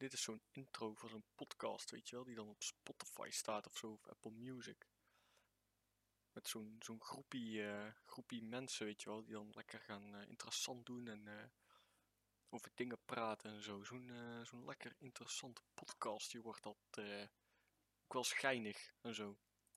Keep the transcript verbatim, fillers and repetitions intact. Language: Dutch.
Dit is zo'n intro voor zo'n podcast, weet je wel, die dan op Spotify staat of zo, of Apple Music. Met zo'n zo'n groepie, uh, groepie mensen, weet je wel, die dan lekker gaan uh, interessant doen en uh, over dingen praten en zo. Zo'n uh, zo'n lekker interessante podcast, die wordt dat uh, ook wel schijnig en zo.